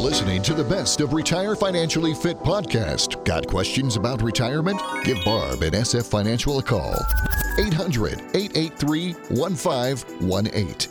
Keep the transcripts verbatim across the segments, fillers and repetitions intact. listening to the best of Retire Financially Fit Podcast. Got questions about retirement? Give Barb and S F Financial a call. eight hundred, eight eight three, one five one eight.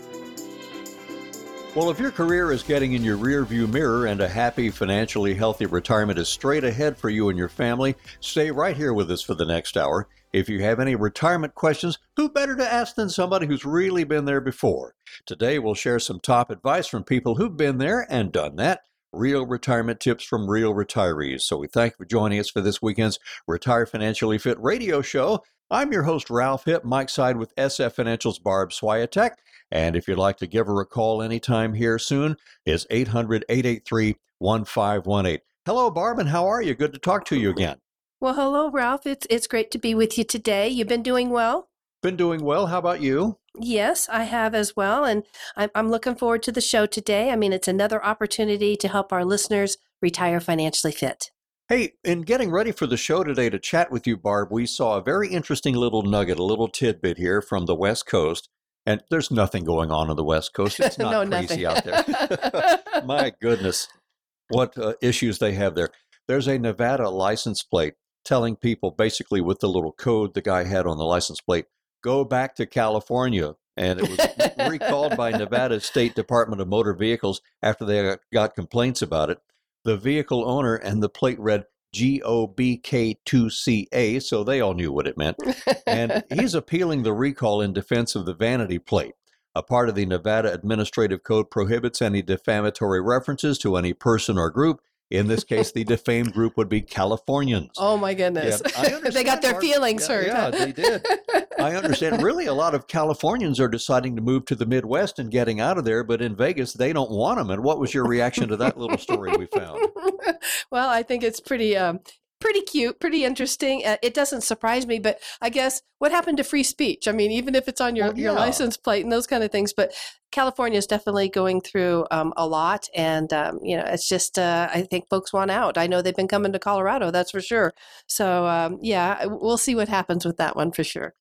Well, if your career is getting in your rearview mirror and a happy, financially healthy retirement is straight ahead for you and your family, stay right here with us for the next hour. If you have any retirement questions, who better to ask than somebody who's really been there before? Today, we'll share some top advice from people who've been there and done that. Real retirement tips from real retirees. So we thank you for joining us for this weekend's Retire Financially Fit radio show. I'm your host, Ralph Hip, Mike Side with S F Financial's Barb Swiatek. And if you'd like to give her a call anytime here soon, it's eight hundred, eight eight three, one five one eight. Hello, Barb, and how are you? Good to talk to you again. Well, hello, Ralph. It's it's great to be with you today. You've been doing well? Been doing well. How about you? Yes, I have as well. And I'm, I'm looking forward to the show today. I mean, it's another opportunity to help our listeners retire financially fit. Hey, in getting ready for the show today to chat with you, Barb, we saw a very interesting little nugget, a little tidbit here from the West Coast. And there's nothing going on on the West Coast. It's not no, crazy out there. My goodness, what uh, issues they have there. There's a Nevada license plate telling people basically with the little code the guy had on the license plate, go back to California. And it was recalled by Nevada State Department of Motor Vehicles after they got complaints about it. The vehicle owner and the plate read G O B K two C A, so they all knew what it meant. And he's appealing the recall in defense of the vanity plate. A part of the Nevada Administrative Code prohibits any defamatory references to any person or group. In this case, the defamed group would be Californians. Oh, my goodness. Yeah, they got their feelings hurt. Yeah, yeah, they did. I understand. Really, a lot of Californians are deciding to move to the Midwest and getting out of there, but in Vegas, they don't want them. And what was your reaction to that little story we found? Well, I think it's pretty um, pretty cute, pretty interesting. Uh, it doesn't surprise me, but I guess what happened to free speech? I mean, even if it's on your, well, yeah. your license plate and those kind of things, but California is definitely going through um, a lot. And, um, you know, it's just, uh, I think folks want out. I know they've been coming to Colorado, that's for sure. So, um, yeah, we'll see what happens with that one for sure.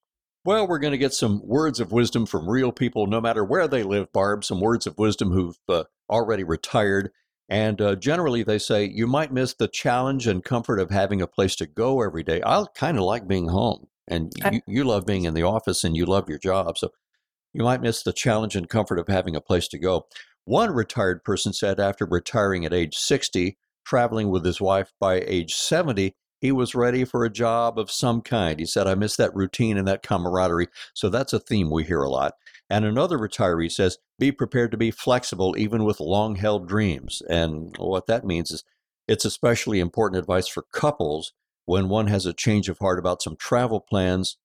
Well, we're going to get some words of wisdom from real people, no matter where they live, Barb, some words of wisdom who've uh, already retired. And uh, generally, they say, you might miss the challenge and comfort of having a place to go every day. I kind of like being home, and you, you love being in the office, and you love your job. So you might miss the challenge and comfort of having a place to go. One retired person said after retiring at age sixty, traveling with his wife by age seventy, he was ready for a job of some kind. He said, I miss that routine and that camaraderie. So that's a theme we hear a lot. And another retiree says, be prepared to be flexible, even with long-held dreams. And what that means is it's especially important advice for couples when one has a change of heart about some travel plans,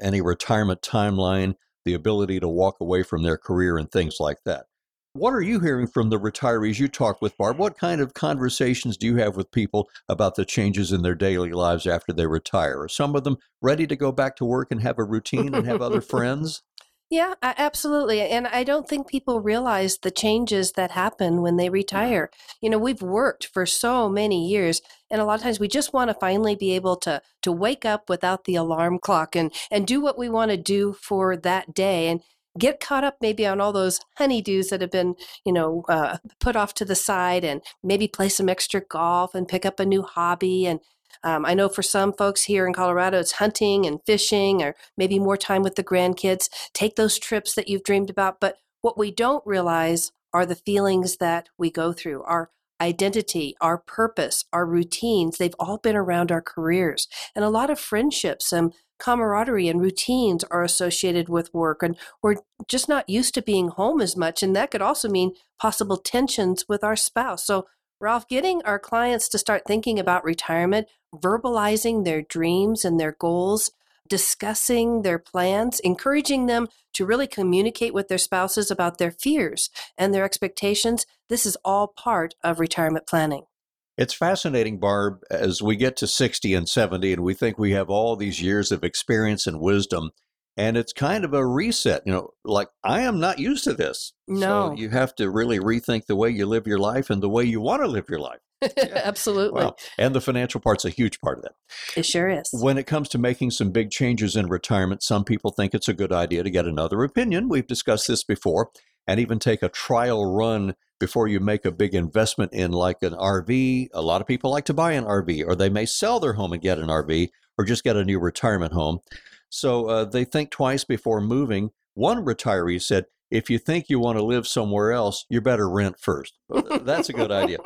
any retirement timeline, the ability to walk away from their career and things like that. What are you hearing from the retirees you talk with, Barb? What kind of conversations do you have with people about the changes in their daily lives after they retire? Are some of them ready to go back to work and have a routine and have other friends? Yeah, absolutely. And I don't think people realize the changes that happen when they retire. You know, we've worked for so many years, and a lot of times we just want to finally be able to to wake up without the alarm clock and, and do what we want to do for that day. And get caught up maybe on all those honeydews that have been, you know, uh, put off to the side, and maybe play some extra golf and pick up a new hobby. And um, I know for some folks here in Colorado, it's hunting and fishing, or maybe more time with the grandkids. Take those trips that you've dreamed about. But what we don't realize are the feelings that we go through, our identity, our purpose, our routines. They've all been around our careers, and a lot of friendships and camaraderie and routines are associated with work, and we're just not used to being home as much. And that could also mean possible tensions with our spouse. So, Ralph, getting our clients to start thinking about retirement, verbalizing their dreams and their goals, discussing their plans, encouraging them to really communicate with their spouses about their fears and their expectations. This is all part of retirement planning. It's fascinating, Barb, as we get to sixty and seventy, and we think we have all these years of experience and wisdom, and it's kind of a reset. You know, like, I am not used to this. No. So you have to really rethink the way you live your life and the way you want to live your life. Yeah. Absolutely. Wow. And the financial part's a huge part of that. It sure is. When it comes to making some big changes in retirement, some people think it's a good idea to get another opinion. We've discussed this before. and even take a trial run before you make a big investment in like an R V. A lot of people like to buy an R V, or they may sell their home and get an R V, or just get a new retirement home. So uh, they think twice before moving. One retiree said, if you think you want to live somewhere else, you better rent first. That's a good idea.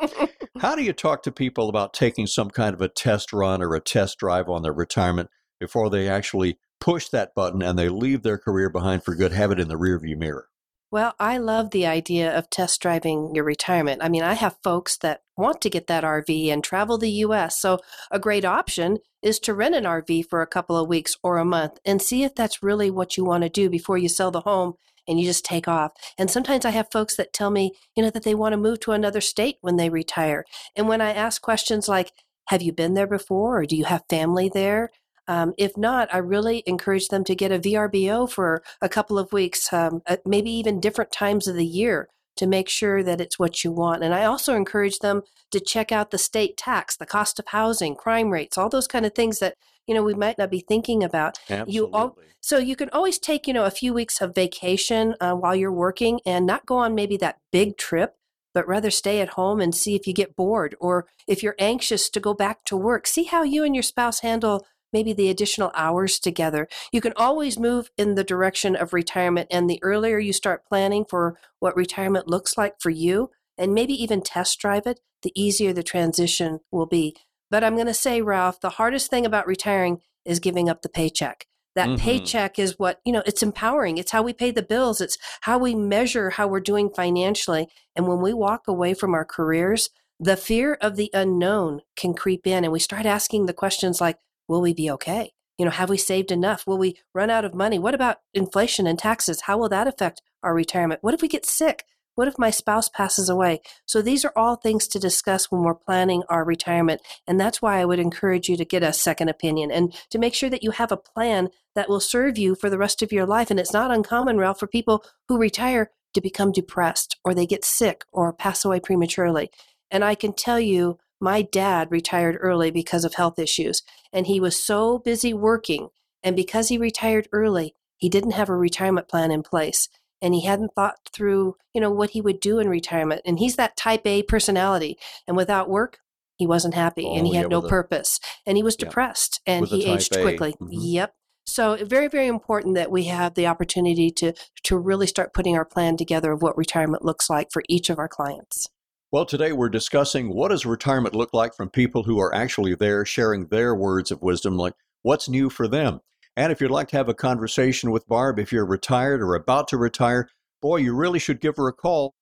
How do you talk to people about taking some kind of a test run or a test drive on their retirement before they actually push that button and they leave their career behind for good, have it in the rearview mirror? Well, I love the idea of test driving your retirement. I mean, I have folks that want to get that R V and travel the U S. So a great option is to rent an R V for a couple of weeks or a month and see if that's really what you want to do before you sell the home and you just take off. And sometimes I have folks that tell me, you know, that they want to move to another state when they retire. And when I ask questions like, have you been there before, or do you have family there? Um, if not, I really encourage them to get a V R B O for a couple of weeks, um, maybe even different times of the year, to make sure that it's what you want. And I also encourage them to check out the state tax, the cost of housing, crime rates, all those kind of things that, you know, we might not be thinking about. Absolutely. You all, so you can always take, you know, a few weeks of vacation uh, while you're working and not go on maybe that big trip, but rather stay at home and see if you get bored, or if you're anxious to go back to work, see how you and your spouse handle maybe the additional hours together. You can always move in the direction of retirement. And the earlier you start planning for what retirement looks like for you, and maybe even test drive it, the easier the transition will be. But I'm going to say, Ralph, the hardest thing about retiring is giving up the paycheck. That mm-hmm. paycheck is what, you know, it's empowering. It's how we pay the bills. It's how we measure how we're doing financially. And when we walk away from our careers, the fear of the unknown can creep in. And we start asking the questions like, will we be okay? You know, have we saved enough? Will we run out of money? What about inflation and taxes? How will that affect our retirement? What if we get sick? What if my spouse passes away? So these are all things to discuss when we're planning our retirement. And that's why I would encourage you to get a second opinion and to make sure that you have a plan that will serve you for the rest of your life. And it's not uncommon, Ralph, for people who retire to become depressed, or they get sick or pass away prematurely. And I can tell you, my dad retired early because of health issues, and he was so busy working. And because he retired early, he didn't have a retirement plan in place, and he hadn't thought through, you know, what he would do in retirement. And he's that type A personality, and without work, he wasn't happy, oh, and he yeah, had no purpose, and he was yeah. depressed, and with he aged a. quickly. Mm-hmm. Yep. So very, very important that we have the opportunity to to really start putting our plan together of what retirement looks like for each of our clients. Well, today we're discussing what does retirement look like from people who are actually there, sharing their words of wisdom, like what's new for them. And if you'd like to have a conversation with Barb, if you're retired or about to retire, boy, you really should give her a call.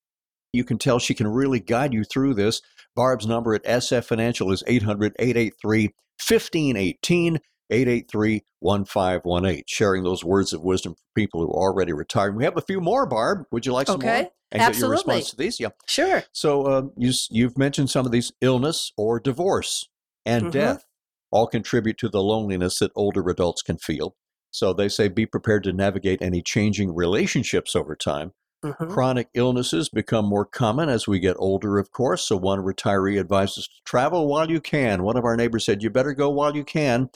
You can tell she can really guide you through this. Barb's number at S F Financial is eight hundred, eight eight three, one five one eight, eight eight three, one five one eight, sharing those words of wisdom for people who are already retired. We have a few more, Barb. Would you like some okay. more? And Absolutely. Get your response to these? Yeah. Sure. So uh, you, you've mentioned some of these: illness or divorce and mm-hmm. death all contribute to the loneliness that older adults can feel. So they say be prepared to navigate any changing relationships over time. Mm-hmm. Chronic illnesses become more common as we get older, of course. So one retiree advises to travel while you can. One of our neighbors said, you better go while you can.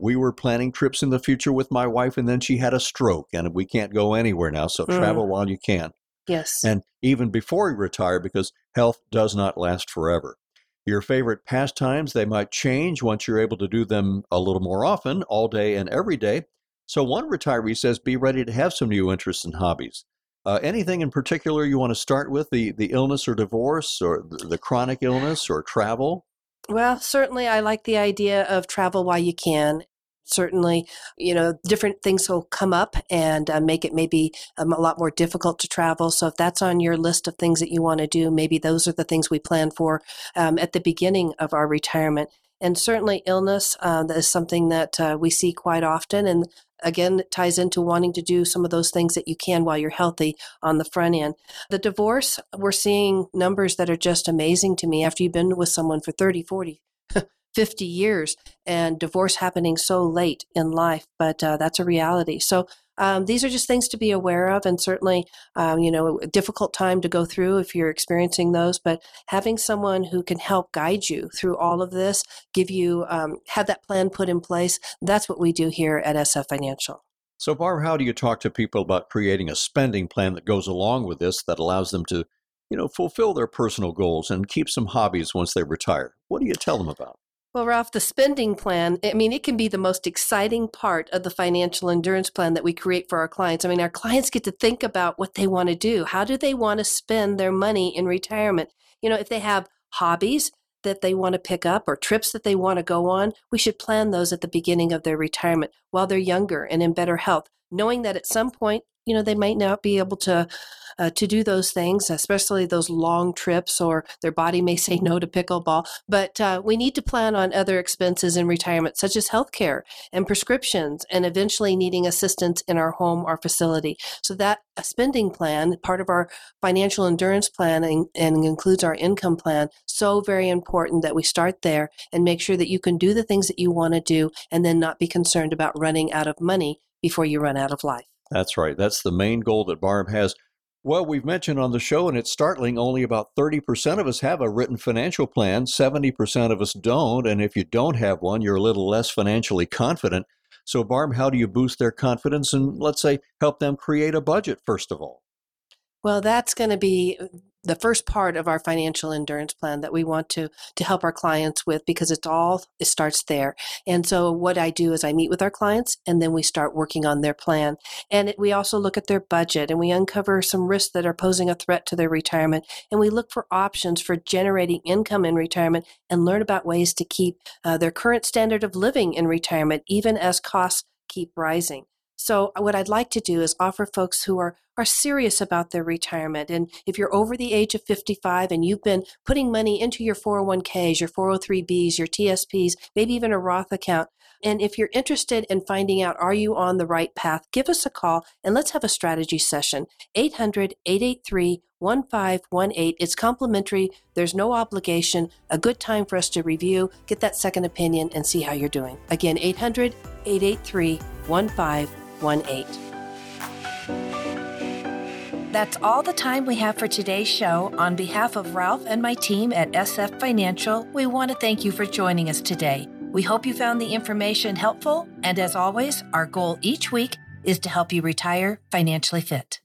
We were planning trips in the future with my wife, and then she had a stroke, and we can't go anywhere now. So mm. travel while you can. Yes. And even before you retire, because health does not last forever. Your favorite pastimes, they might change once you're able to do them a little more often, all day and every day. So one retiree says, be ready to have some new interests and hobbies. Uh, anything in particular you want to start with, the, the illness or divorce or the, the chronic illness or travel? Well, certainly I like the idea of travel while you can. Certainly, you know, different things will come up and uh, make it maybe um, a lot more difficult to travel. So if that's on your list of things that you want to do, maybe those are the things we plan for um, at the beginning of our retirement. And certainly illness uh, is something that uh, we see quite often. And again, it ties into wanting to do some of those things that you can while you're healthy on the front end. The divorce, we're seeing numbers that are just amazing to me after you've been with someone for thirty, forty fifty years, and divorce happening so late in life, but uh, that's a reality. So um, these are just things to be aware of, and certainly, um, you know, a difficult time to go through if you're experiencing those, but having someone who can help guide you through all of this, give you, um, have that plan put in place, that's what we do here at S F Financial. So Barb, how do you talk to people about creating a spending plan that goes along with this, that allows them to, you know, fulfill their personal goals and keep some hobbies once they retire? What do you tell them about? Well, Ralph, the spending plan, I mean, it can be the most exciting part of the financial endurance plan that we create for our clients. I mean, our clients get to think about what they want to do. How do they want to spend their money in retirement? You know, if they have hobbies that they want to pick up or trips that they want to go on, we should plan those at the beginning of their retirement while they're younger and in better health, knowing that at some point, you know, they might not be able to uh, to do those things, especially those long trips, or their body may say no to pickleball. But uh, we need to plan on other expenses in retirement, such as healthcare and prescriptions, and eventually needing assistance in our home or facility. So that a spending plan, part of our financial endurance plan, and, and includes our income plan. So very important that we start there and make sure that you can do the things that you want to do, and then not be concerned about running out of money before you run out of life. That's right. That's the main goal that Barb has. Well, we've mentioned on the show, and it's startling, only about thirty percent of us have a written financial plan. seventy percent of us don't. And if you don't have one, you're a little less financially confident. So Barb, how do you boost their confidence and, let's say, help them create a budget, first of all? Well, that's going to be the first part of our financial endurance plan that we want to to help our clients with, because it's all, it starts there. And so what I do is I meet with our clients, and then we start working on their plan. And it, we also look at their budget, and we uncover some risks that are posing a threat to their retirement. And we look for options for generating income in retirement, and learn about ways to keep uh, their current standard of living in retirement, even as costs keep rising. So what I'd like to do is offer folks who are, are serious about their retirement. And if you're over the age of fifty-five and you've been putting money into your four oh one k's, your four oh three b's, your T S P's, maybe even a Roth account, and if you're interested in finding out, are you on the right path, give us a call and let's have a strategy session. eight hundred, eight eight three, one five one eight. It's complimentary. There's no obligation. A good time for us to review, get that second opinion, and see how you're doing. Again, eight hundred, eight eight three, one five one eight. That's all the time we have for today's show. On behalf of Ralph and my team at S F Financial, we want to thank you for joining us today. We hope you found the information helpful, and as always, our goal each week is to help you retire financially fit.